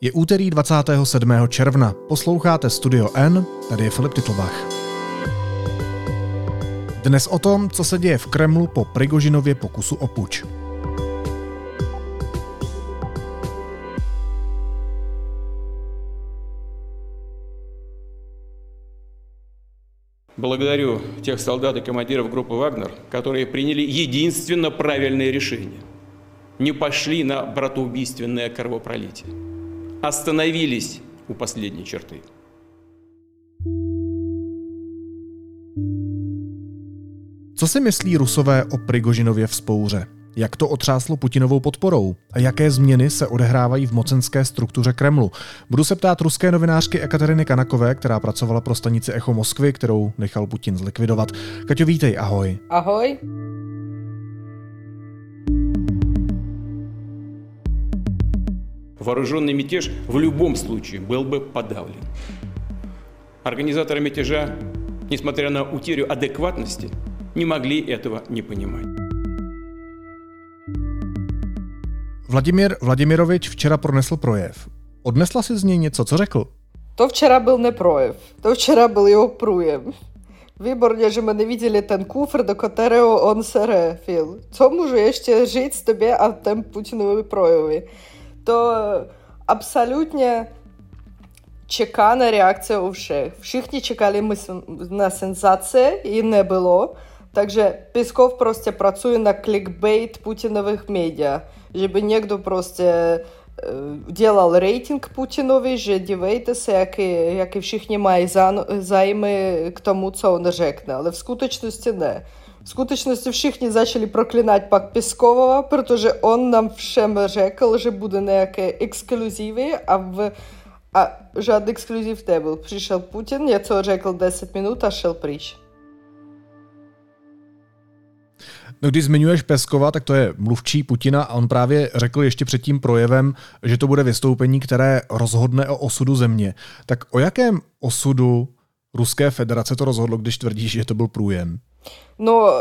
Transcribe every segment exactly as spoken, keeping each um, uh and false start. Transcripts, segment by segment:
Je úterý dvacátého sedmého června, posloucháte Studio N, tady je Filip Titlbach. Dnes o tom, co se děje v Kremlu po Prigožinově pokusu o puč. Благодарю тех солдат и командиров группы «Вагнер», которые приняли единственно правильное решение. Не пошли на братоубийственное кровопролитие. Остановились у последней черты. Co si myslí Rusové o Prigožinově vzpouře? Jak to otřáslo Putinovou podporou? A jaké změny se odehrávají v mocenské struktuře Kremlu? Budu se ptát ruské novinářky Ekateriny Kanakové, která pracovala pro stanici Echo Moskvy, kterou nechal Putin zlikvidovat. Kaťo, vítej, ahoj. Ahoj. Вооруженный мятеж в любом случае был бы подавлен. Организаторы мятежа, несмотря на утерю адекватности, не могли этого не понимать. Vladimír Vladimirovič včera pronesl projev. Odnesla si z něj něco, co řekl? To včera byl ne projev, to včera byl jeho průjem. Výborně, že my neviděli ten kufr, do kterého on se refil. Co můžu ještě říct tobě o tom Putinovém projevu? To absolutně čeká na reakce u všech. Všichni čekali na senzace i nebylo. Takže Peskov prostě pracuje na clickbait Putinových médií, že by někdo prostě dělal rating Putinovi, že dívejte se, jaký, jaký všichni mají zájmy k tomu, co on řekne, ale v skutečnosti ne. V skutečnosti všichni začali proklinat pak Peskova, protože on nám všem řekl, že bude nějaké exkluzivy a v a žádný exkluziv nebyl. Přišel Putin, něco řekl deset minut a šel pryč. No, když zmiňuješ Peskova, tak to je mluvčí Putina a on právě řekl ještě před tím projevem, že to bude vystoupení, které rozhodne o osudu země. Tak o jakém osudu Ruské federace to rozhodlo, když tvrdíš, že to byl průjem? No,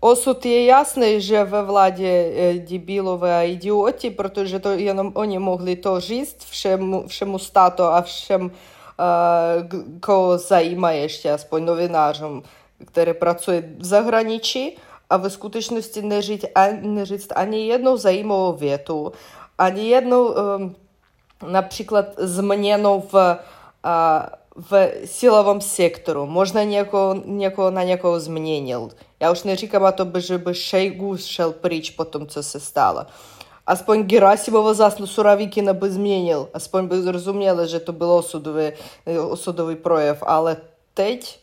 osud je jasný, že ve vládě debilové a idioti, protože to jenom oni mohli to říct všemu, všemu státu a všem, uh, koho zajíma ještě, aspoň novinářům, který pracuje v zahraničí, a ve skutečnosti neříct ani, ani jednou zajímavou větu, ani jednou um, například změnou v uh, v silovom sektoru. Možná někoho, někoho na někoho změnil. Já už neříkám o to, že by Šojgu šel pryč po tom, co se stalo. Aspoň Gerasimova záslu Suravikina by změnil. Aspoň by zrozuměl, že to byl osudový, osudový projev. Ale teď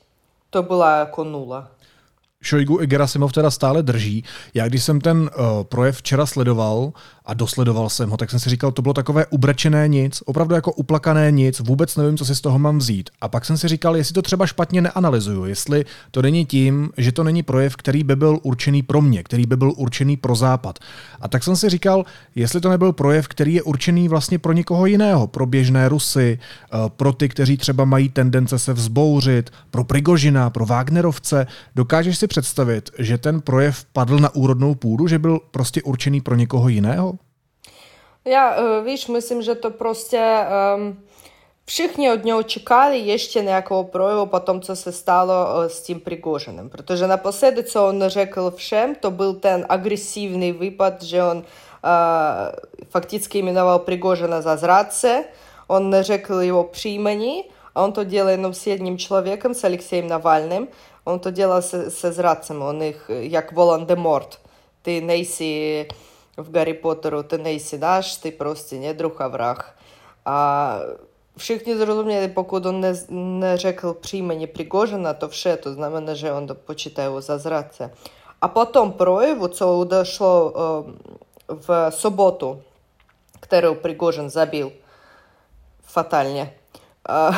to byla jako nula. Šojgu i Gerasimov teda stále drží. Já když jsem ten uh, projev včera sledoval a dosledoval jsem ho, tak jsem si říkal, to bylo takové ubrečené nic, opravdu jako uplakané nic, vůbec nevím, co si z toho mám vzít. A pak jsem si říkal, jestli to třeba špatně neanalyzuju, jestli to není tím, že to není projev, který by byl určený pro mě, který by byl určený pro Západ. A tak jsem si říkal, jestli to nebyl projev, který je určený vlastně pro někoho jiného, pro běžné Rusy, uh, pro ty, kteří třeba mají tendence se vzbouřit, pro Prigožina, pro Wagnerovce. Dokážeš si představit, že ten projev padl na úrodnou půdu, že byl prostě určený pro někoho jiného? Já, víš, myslím, že to prostě um, všichni od něho čekali ještě nějakého projevu po tom, co se stalo s tím Prigožinem, protože naposledy, co on řekl všem, to byl ten agresivní výpad, že on uh, fakticky jmenoval Prigožina za zrádce, on řekl jeho příjmení a on to dělal jenom s jedním člověkem, s Alexejem Navalným. On to dělal se, se zradcem, on jich jak Voldemort. Ty nejsi v Harry Potteru, ty nejsi náš, ty prostě nedruh a vrah. A všichni zrozuměli, pokud on ne, neřekl příjmení Prigožina, to vše, to znamená, že on počítá ho za zradce. A potom projevu, co udašlo v sobotu, kterou Prigožin zabil fatálně. A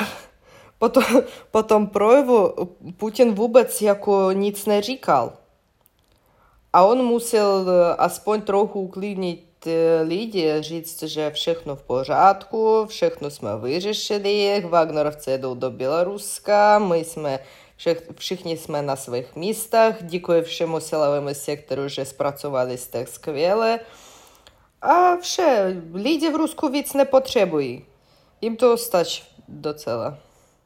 Potom, potom projevu Putin vůbec jako nic neříkal. A on musel aspoň trochu uklidnit lidi, říct, že všechno v pořádku, všechno jsme vyřešili, Wagnerovci jdou do Běloruska, my jsme, všich, všichni jsme na svých místech, děkuji všemu silovému sektoru, že zpracovali z těch skvěle. A vše, lidi v Rusku víc nepotřebují. jim to stačí docela.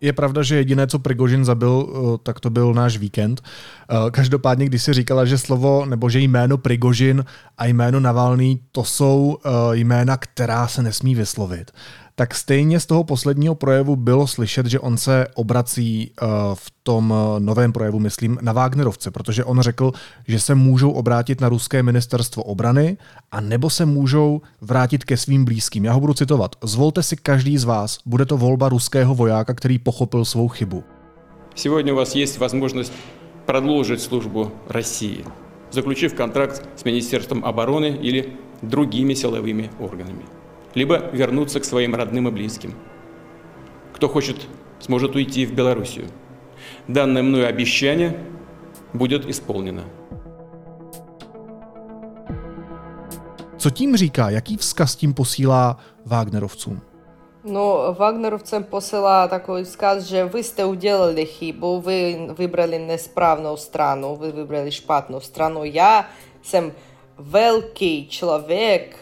Je pravda, že jediné, co Prigožin zabil, tak to byl náš víkend. Každopádně, když si říkala, že slovo nebo že jméno Prigožin a jméno Navalný, to jsou jména, která se nesmí vyslovit. Tak stejně z toho posledního projevu bylo slyšet, že on se obrací v tom novém projevu, myslím, na Wagnerovce, protože on řekl, že se můžou obrátit na ruské ministerstvo obrany a nebo se můžou vrátit ke svým blízkým. Já ho budu citovat. Zvolte si každý z vás, bude to volba ruského vojáka, který pochopil svou chybu. Сегодня у вас есть возможность продолжить службу России, заключив контракт с Министерством обороны или другими силовыми органами. Либо вернуться к своим родным и близким. Кто хочет, сможет уйти в Белоруссию. Данное мною обещание будет исполнено. Co tím říká? Jaký vzkaz tím posílá Wagnerovcům? No, Wagnerovcům posílá takový vzkaz, že vy jste udělali chybu, vy vybrali nesprávnou stranu, vy vybrali špatnou stranu. Já jsem velký člověk,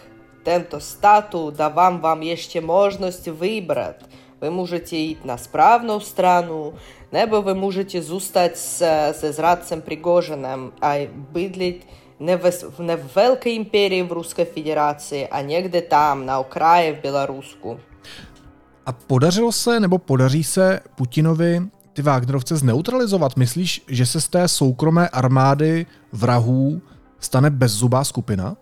tento statu dávám vám ještě možnost vybrat. Vy můžete jít na správnou stranu, nebo vy můžete zůstat se, se zradcem Prigožinem a bydlit ne ve, ne v velké impérii v Ruské federaci a někde tam, na okraji v Bělorusku. A podařilo se, nebo podaří se Putinovi ty Wagnerovce zneutralizovat? Myslíš, že se z té soukromé armády vrahů stane bezzubá skupina?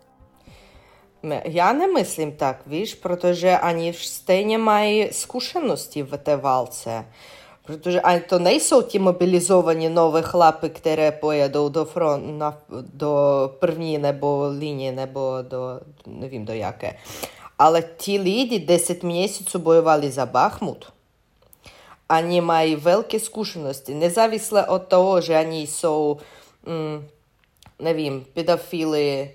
Já nemyslím tak, víš, protože oni stejně mají zkušenosti v té válce. Protože to nejsou ti mobilizovaní nové chlapy, které pojedou do front, na, do první nebo linie, nebo do, nevím do jaké. Ale ti lidi deset měsíců bojovali za Bachmut. Oni mají velké zkušenosti, nezávisle od toho, že oni jsou, mm, nevím, pedofily,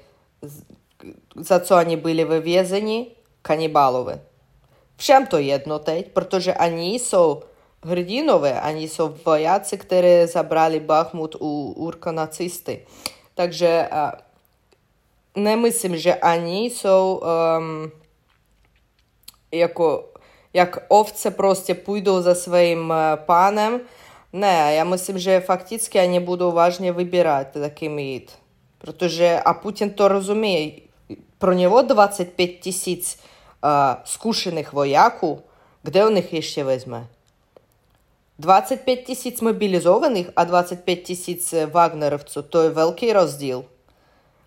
za co oni byli vyvězeni, kanibálové. Všem to jedno teď, protože oni jsou hrdinové, oni jsou vojáci, které zabrali Bachmut u urkonacisty. Takže uh, nemyslím, že oni jsou um, jako, jak ovce prostě půjdou za svým uh, pánem. Ne, já myslím, že fakticky oni budou vážně vybírat, takým jít. Protože, a Putin to rozumí, pro něho dvacet pět tisíc uh, zkušených vojáků, kde on jich ještě vezme? dvacet pět tisíc mobilizovaných a dvacet pět tisíc Wagnerovců, to je velký rozdíl.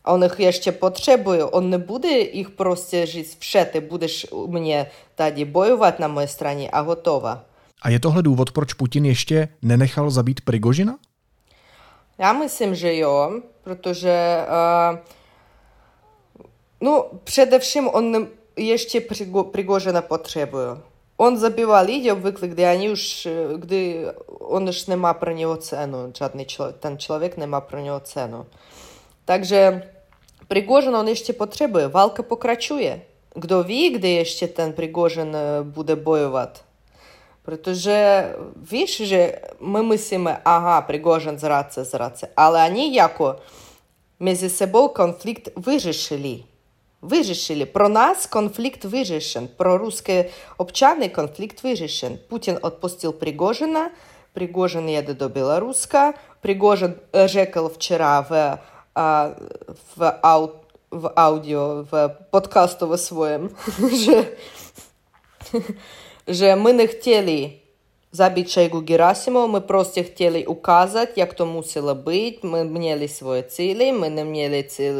On jich ještě potřebuje, on nebude jich prostě říct, vše, ty budeš u mě tady bojovat na moje straně a hotová. A je tohle důvod, proč Putin ještě nenechal zabít Prigožina? Já myslím, že jo, protože uh, ну, především on ještě Prigožina potřebuje. On zabývá lidi obvykle, kdy ani už, kdy on už nemá pro něho cenu, žádný člověk, ten člověk nemá pro něho cenu. Takže Prigožina on ještě potřebuje, válka pokračuje. Kdo ví, kdy ještě ten Prigožin bude bojovat? Protože víš, že my myslíme, aha, Prigožin zradce, zradce, ale oni jako mezi sebou konflikt vyřešili. Vyřešili. Pro nás konflikt vyřešen. Pro ruské občany konflikt vyřešen. Putin odpustil Prigožina, Prigožin jede do Běloruska, Prigožin řekl včera v, v, au, v audio, v podcastu ve svém, že, že my nechtěli zabít Šojgu Gerasimovu, my prostě chtěli ukázat, jak to muselo být, my měli svoje cíle, my neměli cíl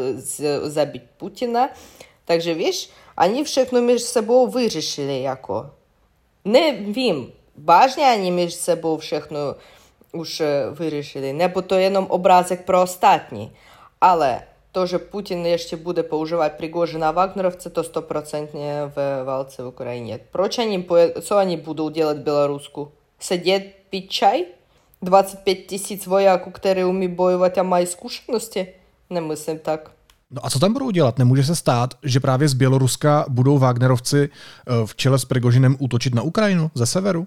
zabít Putina, takže víš, oni všechno mezi sebou vyřešili jako. Nevím, vážně oni mezi sebou všechno už vyřešili, nebo to jenom obrázek pro ostatní, ale to, že Putin ještě bude používat Prigožina a Wagnerovce, to stoprocentně v válce v Ukrajině. Proč oni, co oni budou dělat v Bělorusku? Sedět, pít čaj? dvacet pět tisíc vojáků, které umí bojovat a mají zkušenosti? Nemyslím tak. No a co tam budou dělat? Nemůže se stát, že právě z Běloruska budou Wagnerovci v čele s Prigožinem útočit na Ukrajinu ze severu?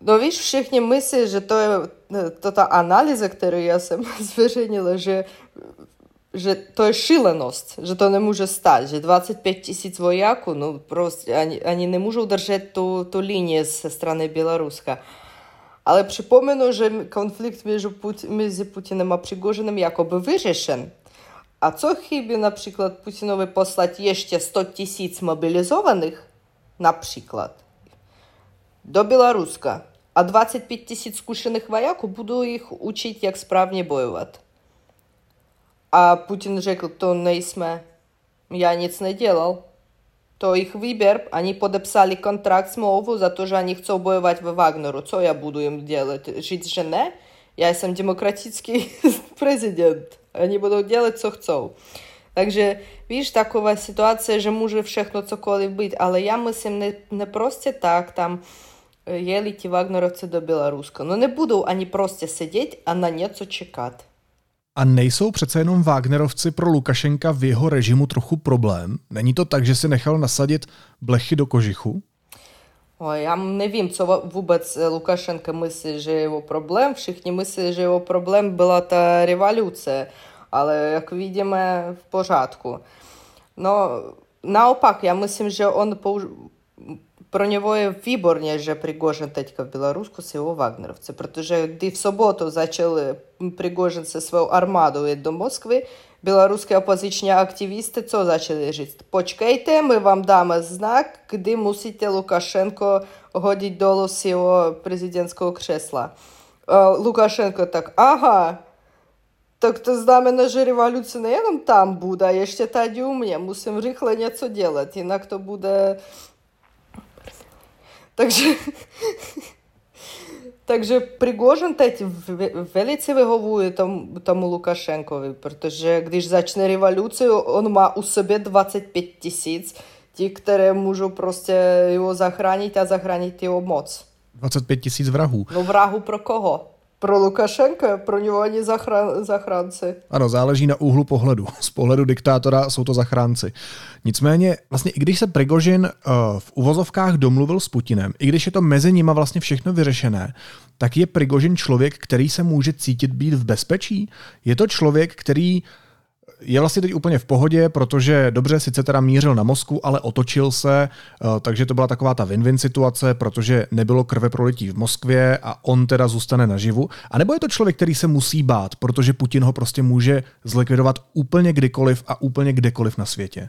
No víš, všichni myslí, že to je to ta analýza, kterou já jsem zveřejnila, že že to je šílenost, že to ne může stát, že dvacet pět tisíc vojáků, no prostě ani, ani nemůžou držet tu, tu linii ze strany Běloruska. Ale připomenu, že konflikt mezi, Put- mezi Putinem a Prigožinem jakoby vyřešen. A co chybí například Putinovi poslat ještě sto tisíc mobilizovaných, například, do Běloruska. A dvacet pět tisíc zkušených vojáků budou jich učit, jak správně bojovat. A Putin řekl, to nejsme, já nic nedělal. To jich výběr, oni podepsali kontrakt s Mou za to, že oni chcou bojovat ve Wagneru. Co já budu jim dělat? Říct, že ne? Já jsem demokratický prezident. Oni budou dělat, co chcou. Takže víš, taková situace, že může všechno cokoliv být, ale já myslím, ne, ne prostě tak tam jeli ti Wagnerovci do Běloruska. No nebudou ani prostě sedět a na něco čekat. A nejsou přece jenom Wagnerovci pro Lukašenka v jeho režimu trochu problém? Není to tak, že si nechal nasadit blechy do kožichu? O, já nevím, co vůbec Lukašenko myslí, že je jeho problém. Všichni myslí, že jeho problém byla ta revoluce, ale jak vidíme, v pořádku. No, naopak, já myslím, že on použ... pro něho je výborně, že Prigožin teďka v Bělorusku s jeho Wagnerovci, protože když v sobotu začal Prigožin se svou armádou jít do Moskvy, běloruské opoziční aktivisty co začali říct? Počkejte, my vám dáme znak, kdy musíte Lukašenko hodit dolů z jeho prezidentského křesla. Lukašenko tak, aha, tak to znamená, že revoluce nejenom tam bude, a ještě tady u mě, musím rychle něco dělat, jinak to bude... Takže, takže Prigožin teď velice vyhovuje tomu, tomu Lukašenkovi, protože když začne revoluci, on má u sebe dvacet pět tisíc, ti, které můžou prostě jeho zachránit a zachránit jeho moc. dvacet pět tisíc vrahů. No vrahů pro koho? Pro Lukašenka, pro něho ani zachra- zachránci. Ano, záleží na úhlu pohledu. Z pohledu diktátora jsou to zachránci. Nicméně, vlastně i když se Prigožin uh, v uvozovkách domluvil s Putinem, i když je to mezi nima vlastně všechno vyřešené, tak je Prigožin člověk, který se může cítit být v bezpečí? Je to člověk, který je vlastně teď úplně v pohodě, protože dobře, sice teda mířil na Moskvu, ale otočil se, takže to byla taková ta win-win situace, protože nebylo krve prolití v Moskvě a on teda zůstane naživu. A nebo je to člověk, který se musí bát, protože Putin ho prostě může zlikvidovat úplně kdykoliv a úplně kdekoliv na světě?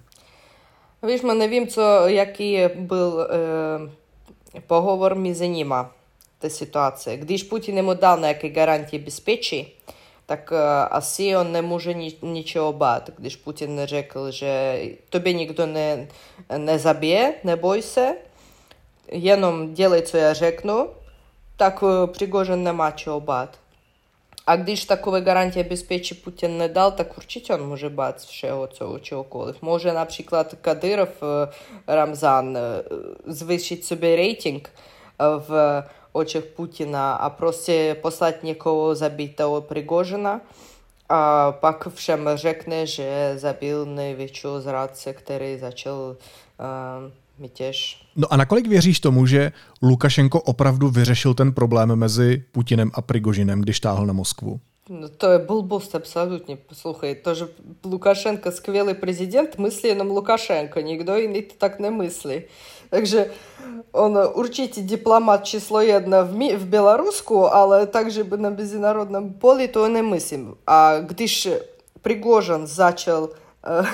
Víš, my nevím, co, jaký byl eh, pohovor mezi nima, ta situace. Když Putin jemu dal nějaké garantie bezpečí, tak asi on ne může ni- ničeho bát, když Putin řekl, že tobě nikdo ne, nezabije, neboj se, jenom dělej, co já řeknu, tak Prigožin nemá čeho bát. A když takové garantie bezpečí Putin nedal, tak určitě on může bát všeho, co, čehokoliv. Může například Kadyrov, Ramzan, zvýšit sobě rating v očích Putina a prostě poslat někoho zabitého Prigožina a pak všem řekne, že zabil největšího zrádce, který začal uh, mítěž. No a nakolik věříš tomu, že Lukašenko opravdu vyřešil ten problém mezi Putinem a Prigožinem, když táhl na Moskvu? No to je blbost absolutně, poslouchej, to, že Lukašenko skvělý prezident, myslí jenom Lukašenko, nikdo jiný to tak nemyslí. Takže on určitě diplomat číslo jedna v, v Bělorusku, ale takže na mezinárodním poli to nemyslím. A když Prigožin začal uh,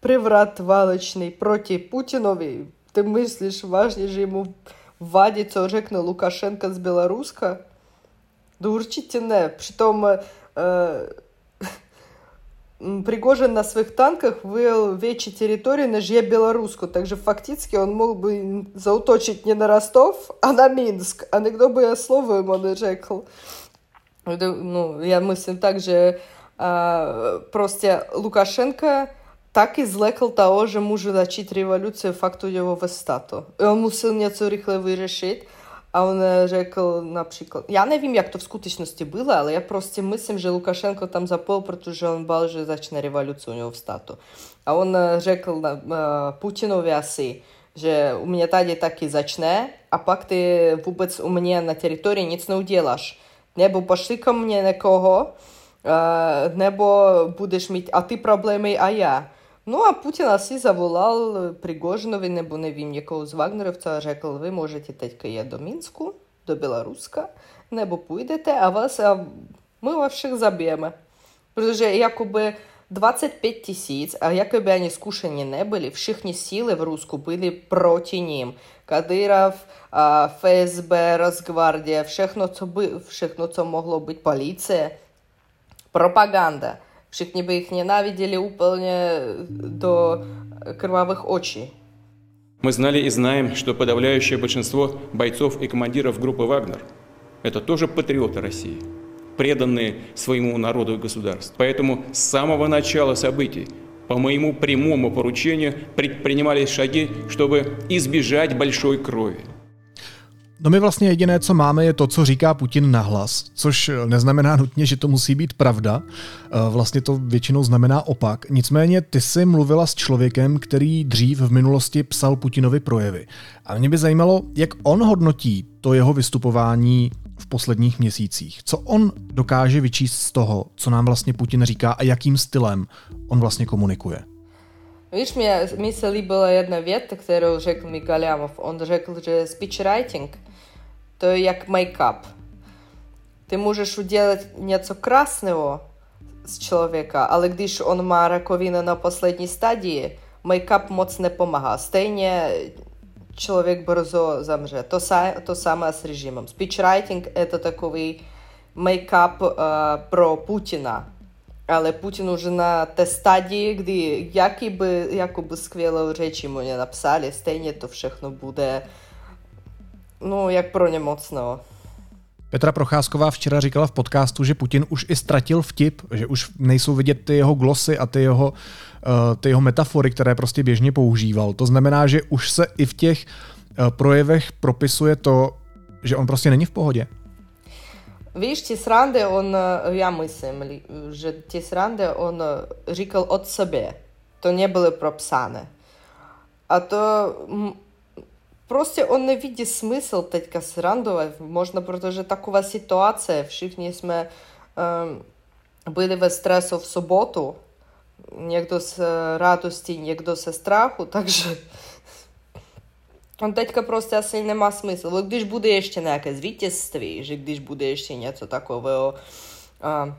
převrat válečný proti Putinovi, ty myslíš vážně, že jemu vadí, co řekne Lukašenko z Běloruska? No určitě ne. Přitom uh, Prigožin na svých tankách vyjel větší teritorii, než je Bělorusko, takže fakticky on mohl by zautočit ne na Rostov, a na Minsk. A nikdo by je slovo jemu neřekl. No, já myslím tak, že uh, prostě Lukašenko taky zlekl toho, že může začít revoluci faktu jeho ve státu. On musel něco rychle vyřešit. A on řekl například, já nevím, jak to v skutečnosti bylo, ale já prostě myslím, že Lukašenko tam zapol, protože on bál, že začne revoluci u něho v státu. A on řekl na, uh, Putinovi asi, že u mě tady taky začne, a pak ty vůbec u mě na teritorii nic neuděláš. Nebo pošli ko mně někoho, nebo budeš mít a ty problémy a já. Ну, а Путін асі заволав Пригожинові, небо не вім, якого з вагнерівця, рекл, ви можете тільки я до Мінську, до Білоруська, небо пуйдете, а вас, а ми вас всіх заб'ємо. Притоже, якоби двадцять п'ять тисяч, а якоби вони скушені не були, всіхні сили в Руску були проти ним. Кадиров, ФСБ, Росгвардія, всіхно, що, всіхно, що могло бути поліція, пропаганда. Všichni by jich nenáviděli úplně do krvavých očí. Мы знали и знаем, что подавляющее большинство бойцов и командиров группы «Вагнер» – это тоже патриоты России, преданные своему народу и государству. Поэтому с самого начала событий, по моему прямому поручению, предпринимались шаги, чтобы избежать большой крови. No my vlastně jediné, co máme, je to, co říká Putin nahlas, což neznamená nutně, že to musí být pravda. Vlastně to většinou znamená opak. Nicméně ty jsi mluvila s člověkem, který dřív v minulosti psal Putinovi projevy. A mě by zajímalo, jak on hodnotí to jeho vystupování v posledních měsících. Co on dokáže vyčíst z toho, co nám vlastně Putin říká a jakým stylem on vlastně komunikuje. Видишь, мне, мне се либила една вета, которую řekl mi Галямов. Он řekl, že speechwriting – to je jak make-up. Ты можешь уделать něco krásného z člověka, ale když on má rakovinu na poslední stadii, make-up moc nepomáhá. Stejně člověk brzo zamře. To, to samé s režimem. Speechwriting – это takový make-up uh, pro Putina. Ale Putin už na té stadii, kdy jakoby, jakoby skvělou řeči mu nenapsali, stejně to všechno bude, no, jak pro nemocného. Petra Procházková včera říkala v podcastu, že Putin už i ztratil vtip, že už nejsou vidět ty jeho glosy a ty jeho, uh, ty jeho metafory, které prostě běžně používal. To znamená, že už se i v těch uh, projevech propisuje to, že on prostě není v pohodě. Víš, ty srandy on, já myslím, že ty srandy on říkal od sebe. To nebylo propsané. A to prostě on nevidí smysl teďka srandovat. Možná protože taková situace, všichni jsme um, byli ve stresu v sobotu. Někdo z radosti, někdo ze strachu, takže on teďka prostě asi nemá smysl. Ale když bude ještě nějaké zvítězství, že když bude ještě něco takového, a,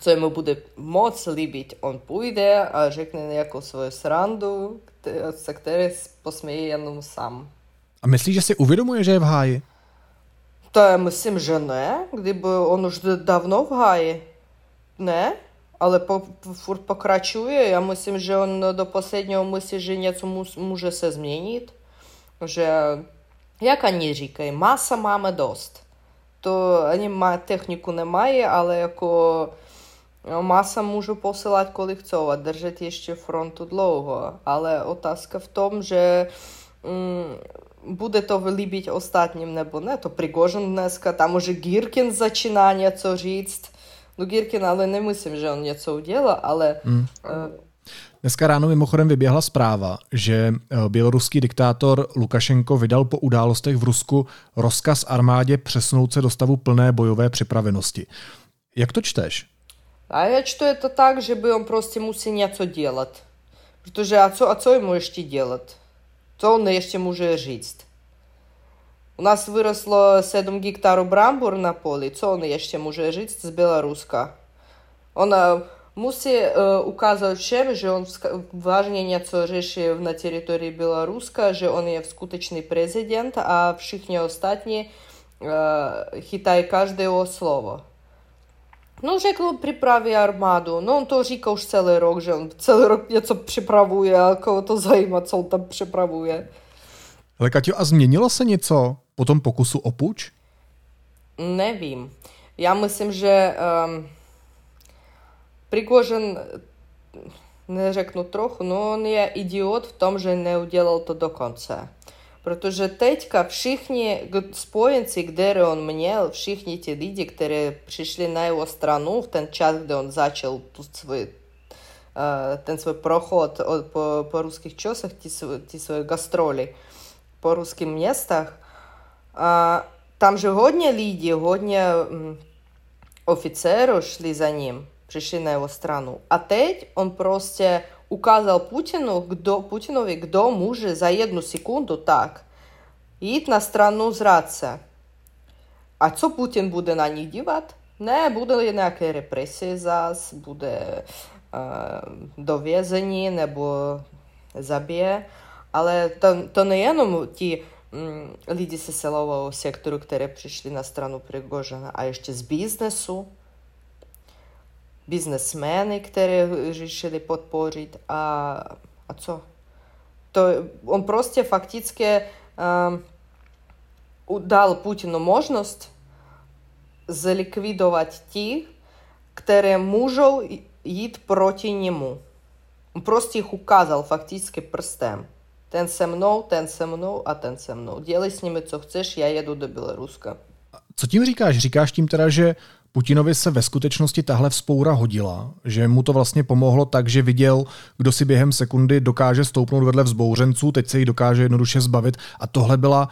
co jemu bude moc líbit, on půjde a řekne nějakou svoji srandu, se které posměje jenom sám. A myslíš, že si uvědomuje, že je v háji? To já myslím, že ne, kdyby on už dávno v háji. Ne? Ale po, furt pokračuje. Já myslím, že on do posledního myslí, že něco může se změnit. Že, jak oni říkají, masa máme dost. To oni techniku nemají, ale jako masa můžu posílat kolik chcou a držet ještě frontu dlouho. Ale otázka v tom, že m, bude to líbit ostatním nebo ne. To Prigožin dneska, tam už Girkin začíná něco říct. No Girkin, ale nemyslím, že on něco udělal, ale... Mm. Uh, Dneska ráno mimochodem vyběhla zpráva, že běloruský diktátor Lukašenko vydal po událostech v Rusku rozkaz armádě přesunout se do stavu plné bojové připravenosti. Jak to čteš? A já čtu je to tak, že by on prostě musí něco dělat. Protože a co, a co jemu ještě dělat? Co on ještě může říct? U nás vyrostlo sedm hektarů brambor na poli. Co on ještě může říct z Běloruska? Ona... Musí uh, ukázat všem, že on vážně něco řeší na teritorii Běloruska, že on je skutečný prezident a všichni ostatní uh, chytají každého slovo. No, řekl, připraví armádu. No, on to říká už celý rok, že on celý rok něco připravuje a koho to zajímá, co on tam připravuje. Ale Kaťo, a změnilo se něco po tom pokusu o puč? Nevím. Já myslím, že... Um, Пригожин, не řeknu trochu, no on je idiot v tom, že neudělal to do konce. Protože teďka všichni spojenci, které on měl, všichni ti lidi, které přišli na jeho stranu v ten čas, kdy on začal tu svůj, ten svůj prochod po, po ruských časech, ty, ty svoje gastroly po ruských městách, tam že hodně lidí, hodně офицеры шли за ним, пришли на его страну. А теперь он просто указал Путину, кто, Путинове, кто может за одну секунду так идти на страну зрадца. А что Путин будет на них делать? Не, будут някакие репрессии зас, будет э, до в'язані, небо заб'є. Але то, то не jenom ті м, люди з силового сектору, які прийшли на страну Пригожина, а ще з бізнесу, бізнесмени, які вирішили підтримати. А, а що? То он просто фактично э, дав Путіну можливість zlikvidovat ti, které můžou jít proti němu. On prostě jich ukázal fakticky prstem. Ten se mnou, ten se mnou a ten se mnou. Dělej s nimi, co chceš, já jedu do Běloruska. Co tím říkáš? Říkáš tím teda, že Putinovi se ve skutečnosti tahle vzpoura hodila, že mu to vlastně pomohlo tak, že viděl, kdo si během sekundy dokáže stoupnout vedle vzbouřenců, teď se jich dokáže jednoduše zbavit a tohle byla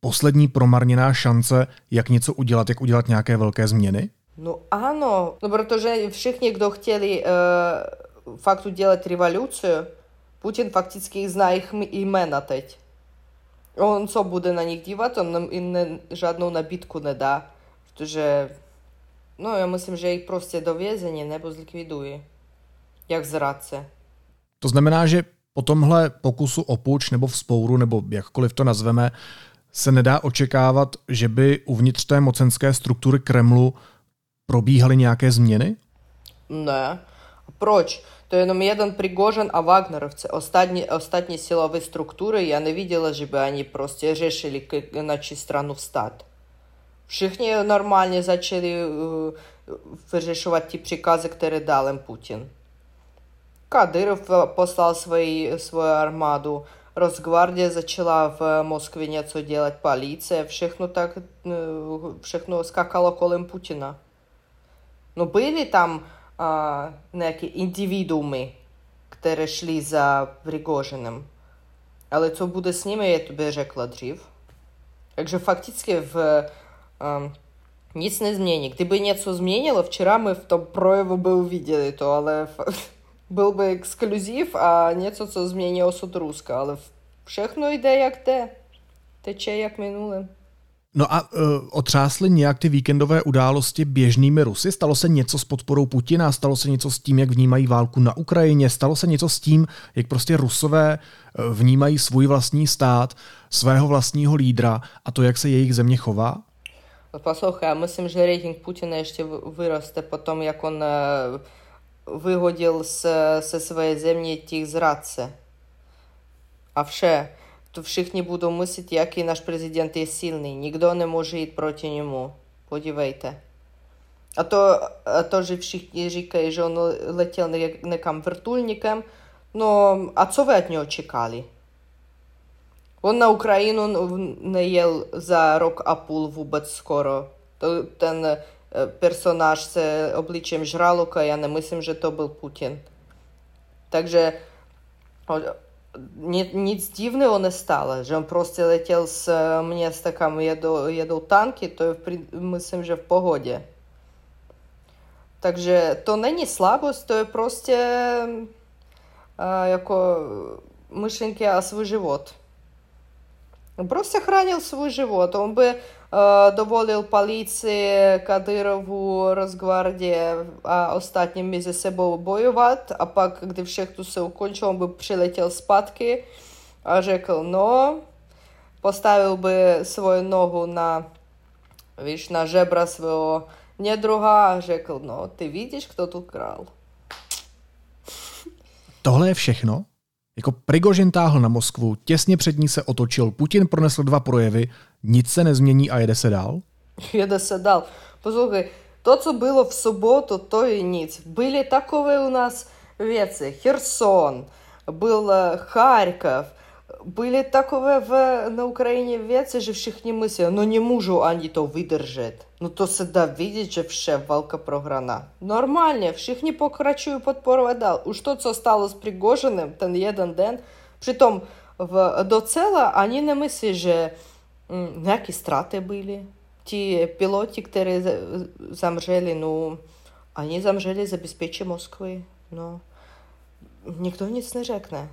poslední promarněná šance, jak něco udělat, jak udělat nějaké velké změny? No ano, no, protože všichni, kdo chtěli uh, fakt udělat revoluci, Putin fakticky zná jejich jména teď. On co bude na nich dívat, on nám jim ne, žádnou nabídku nedá, protože no já myslím, že jich prostě do vězení nebo zlikviduje, jak zrádce. To znamená, že po tomhle pokusu o puč nebo vzpouru, nebo jakkoliv to nazveme, se nedá očekávat, že by uvnitř té mocenské struktury Kremlu probíhaly nějaké změny? Ne. Proč? To je jenom jeden Prigožin a Wagnerovce. Ostatní, ostatní silové struktury, já neviděla, že by oni prostě řešili, na čí stranu vstát. Všichni normálně začali vyřešovat ty příkazy, které dal jim Putin. Kadyrov poslal svoji, svoju armádu, Росгвардия začala v Moskvě něco dělat, policie, všechno tak, všechno skakalo kolem Putina. No byli tam a, nějaké individumy, které šli za Prigožinem. Ale co bude s nimi, já tobě řekla dřív. Takže fakticky v, a, nic nezmění. Kdyby něco změnilo, včera my v tom projevu by uviděli to, ale... Byl by exkluziv a něco, co změní osud Ruska, ale všechno jde jak te. Teče jak minule. No a uh, otřásly nějak ty víkendové události běžnými Rusy? Stalo se něco s podporou Putina? Stalo se něco s tím, jak vnímají válku na Ukrajině? Stalo se něco s tím, jak prostě Rusové vnímají svůj vlastní stát, svého vlastního lídra a to, jak se jejich země chová? Poslouchaj, já myslím, že rating Putina ještě vyroste potom, jak on... Uh... выгодил со, со своей земли тих зрадце. А все, то вшихні будуть мислити, який наш президент є сильний. Ніхто не може йти проти нього. Подивайте. А то, а то же вшихні říkají, що він летів некам вертольником. Ну, а що ви від нього чекали? Він на Україну не їл за рік і пів vůbec скоро. То, ten персонаж с обличием жралока, я не myslím, že to byl Putin. Takže nic divného nestalo, že on prostě letěl s města, kam jedou, jedou tanky, to je, myslím, že v pohodě. Takže to není slabost, to je prostě a, jako myšlenky a svůj život. On prostě chránil svůj život, on by dovolil policii, Kadyrovu, Rosgvardie a ostatním mezi sebou bojovat. A pak, když všechno se ukončilo, on by přiletěl zpátky a řekl no, postavil by svou nohu na, víš, na žebra svého nedruha a řekl no, ty vidíš, kdo tu král. Tohle je všechno? Jako Prigožin táhl na Moskvu, těsně před ní se otočil, Putin pronesl dva projevy, nic se nezmění a jede se dál? Jede se dál. Poslouchej, to, co bylo v sobotu, to je nic. Byly takové u nás věci. Cherson, byl Charkov, byly takové v, na Ukrajině věci, že všichni myslí, no nemůžu ani to vydržet. No to se dá vidět, že vše, válka prohraná. Normálně, všichni pokračují podporovat dál. Už to, co stalo s Prigožinem, ten jeden den, přitom v, docela ani nemyslí, že nějaké straty byly. Те пилоты, которые замрели, ну, они замрели за bezpečí Moskvy. No, nikdo nic neřekne.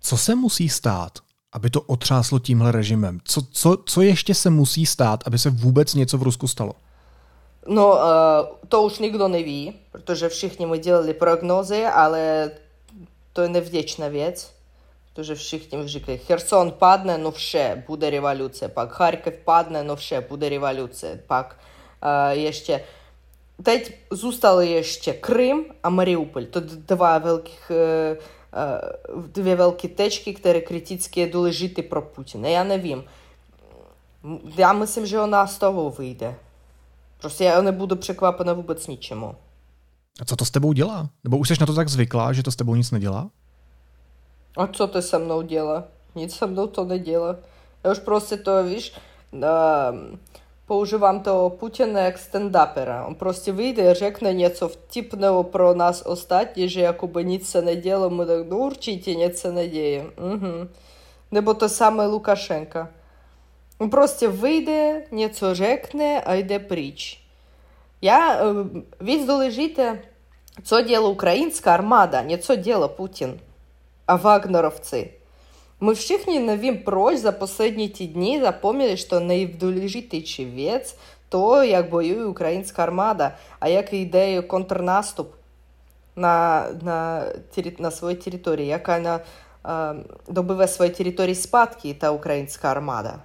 Co se musí stát, aby to otřáslo tímhle režimem? Co, co, co ještě se musí stát, aby se vůbec něco v Rusku stalo? No, to už nikdo neví, protože všichni my dělali prognózy, ale to je nevděčná věc, protože všichni říkali, Cherson padne, no vše, bude revoluce, pak Charkov padne, no vše, bude revoluce, pak ještě... Teď zůstal ještě Krym a Mariupol. To dva velkých, dvě velké tečky, které kriticky důležité pro Putina. Já nevím. Já myslím, že ona z toho vyjde. Prostě já nebudu překvapena vůbec ničemu. A co to s tebou dělá? Nebo už jsi na to tak zvyklá, že to s tebou nic nedělá? A co to se mnou dělá? Nic se mnou to nedělá. Já už prostě to, víš... Uh, Používám toho Putina jak stand-upera. On prostě vyjde a řekne něco vtipného pro nás ostatní, že jakoby nic se nedělo, my tak, no určitě nic se neděje. Uhum. Nebo to samé Lukašenka. On prostě vyjde, něco řekne a jde pryč. Já, víc důležité, co dělá ukrajinská armáda, ne co dělá Putin a Вагнеровci. Мы вщихни на вим прочь за последние ті дні запомнили, що найвдолежитейший вец то, як боює українська армада, а як йде контрнаступ на, на, на своїй території, як вона е, добиває свої території спадки, та українська армада.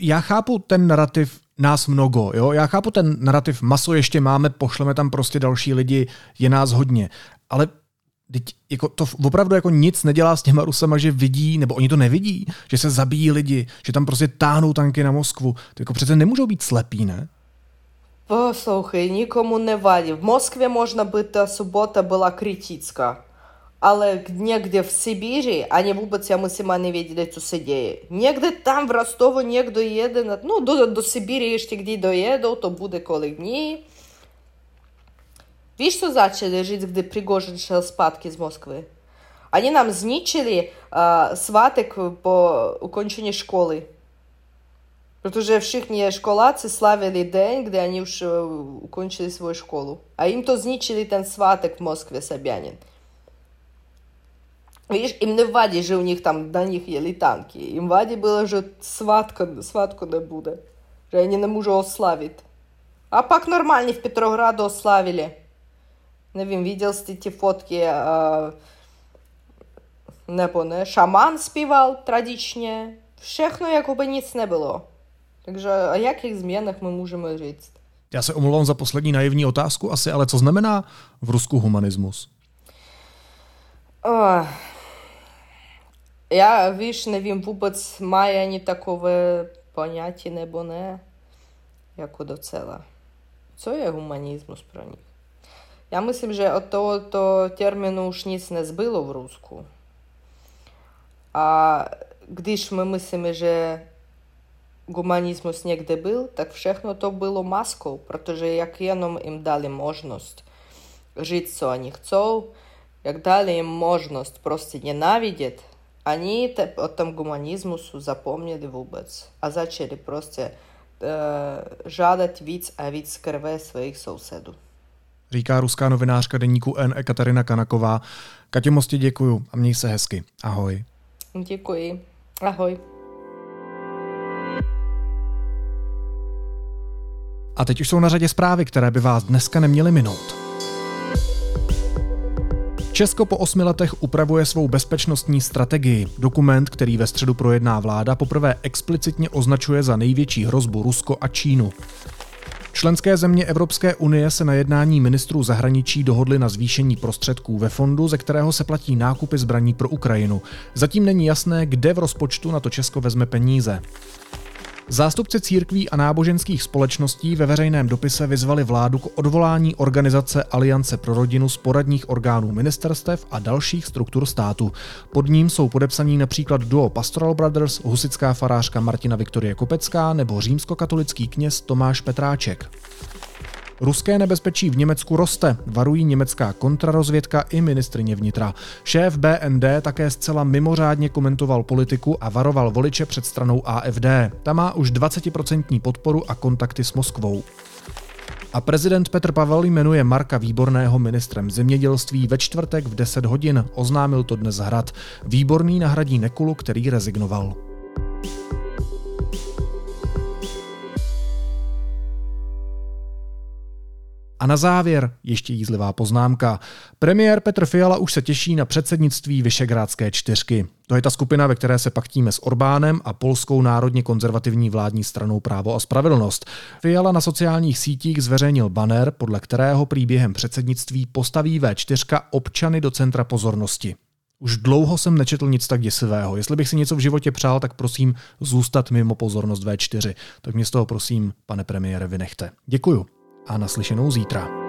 Já chápu ten narrativ nás mnogo, jo? Já chápu ten narrativ maso ještě máme, pošleme tam prostě další lidi, je nás hodně, ale Teď, jako to opravdu jako nic nedělá s těma Rusama, že vidí, nebo oni to nevidí, že se zabijí lidi, že tam prostě táhnou tanky na Moskvu. To jako přece nemůžou být slepí, ne? Poslouchej, nikomu nevadí. V Moskvě možná by ta sobota byla kritická, ale někde v Sibíři ani vůbec, já myslím, ani nevěděli, co se děje. Někde tam v Rostovu někdo jede, na, no do, do Sibíry ještě kdy dojedou, to bude kolik dní. Víš, co začali říct, kdy Prigožin šel zpátky z Moskvy? Oni nám zničili uh, svátek po ukončení školy. Protože všichni školáci slavili den, kdy oni už uh, ukončili svou školu. A jim to zničili ten svátek v Moskvě, Sobyanin. Víš, jim nevadí, že u nich tam na nich jeli tanky. Jim vadí bylo, že svátko, svátko nebude. Že oni nemůžou oslavit. A pak normálně v Petrohradu oslavili. Nevím, viděl jste ty fotky, nebo ne, šaman zpíval tradičně, všechno jakoby nic nebylo. Takže o jakých změnách my můžeme říct? Já se omlouvám za poslední naivní otázku asi, ale co znamená v Rusku humanismus? Uh, já, víš, nevím, vůbec mají ani takové poňatí nebo ne, jako docela. Co je humanismus pro nich? Я myslím, že od tohoto termínu už nic nezbylo v Rusku. A když my myslíme, že humanismus někde byl, tak všechno to bylo maskou, protože jak jenom jim dali možnost žít, co oni chcou, jak dali jim možnost prostě nenávidět, oni o tom humanismusu zapomněli vůbec a začali prostě uh, žádat víc a víc krve svých sousedů. Říká ruská novinářka deníku N Ekaterina Kanaková. Kaťo, moc ti děkuju a měj se hezky. Ahoj. Děkuji. Ahoj. A teď už jsou na řadě zprávy, které by vás dneska neměly minout. Česko po osmi letech upravuje svou bezpečnostní strategii. Dokument, který ve středu projedná vláda, poprvé explicitně označuje za největší hrozbu Rusko a Čínu. Členské země Evropské unie se na jednání ministrů zahraničí dohodly na zvýšení prostředků ve fondu, ze kterého se platí nákupy zbraní pro Ukrajinu. Zatím není jasné, kde v rozpočtu na to Česko vezme peníze. Zástupci církví a náboženských společností ve veřejném dopise vyzvali vládu k odvolání organizace Aliance pro rodinu z poradních orgánů ministerstev a dalších struktur státu. Pod ním jsou podepsaní například duo Pastoral Brothers, husitská farářka Martina Viktorie Kopecká nebo římskokatolický kněz Tomáš Petráček. Ruské nebezpečí v Německu roste, varují německá kontrarozvědka i ministryně vnitra. Šéf B N D také zcela mimořádně komentoval politiku a varoval voliče před stranou A F D. Ta má už dvacet procent podporu a kontakty s Moskvou. A prezident Petr Pavel jmenuje Marka Výborného ministrem zemědělství ve čtvrtek v deset hodin. Oznámil to dnes Hrad. Výborný nahradí Nekulu, který rezignoval. A na závěr ještě jízlivá poznámka. Premiér Petr Fiala už se těší na předsednictví Visegrádské čtyřky. To je ta skupina, ve které se paktíme s Orbánem a polskou národně konzervativní vládní stranou Právo a spravedlnost. Fiala na sociálních sítích zveřejnil banner, podle kterého prý během předsednictví postaví V čtyři občany do centra pozornosti. Už dlouho jsem nečetl nic tak děsivého. Jestli bych si něco v životě přál, tak prosím zůstat mimo pozornost V čtyři. Tak mě z toho prosím, pane premiére, vynechte. Děkuju. A naslyšenou zítra.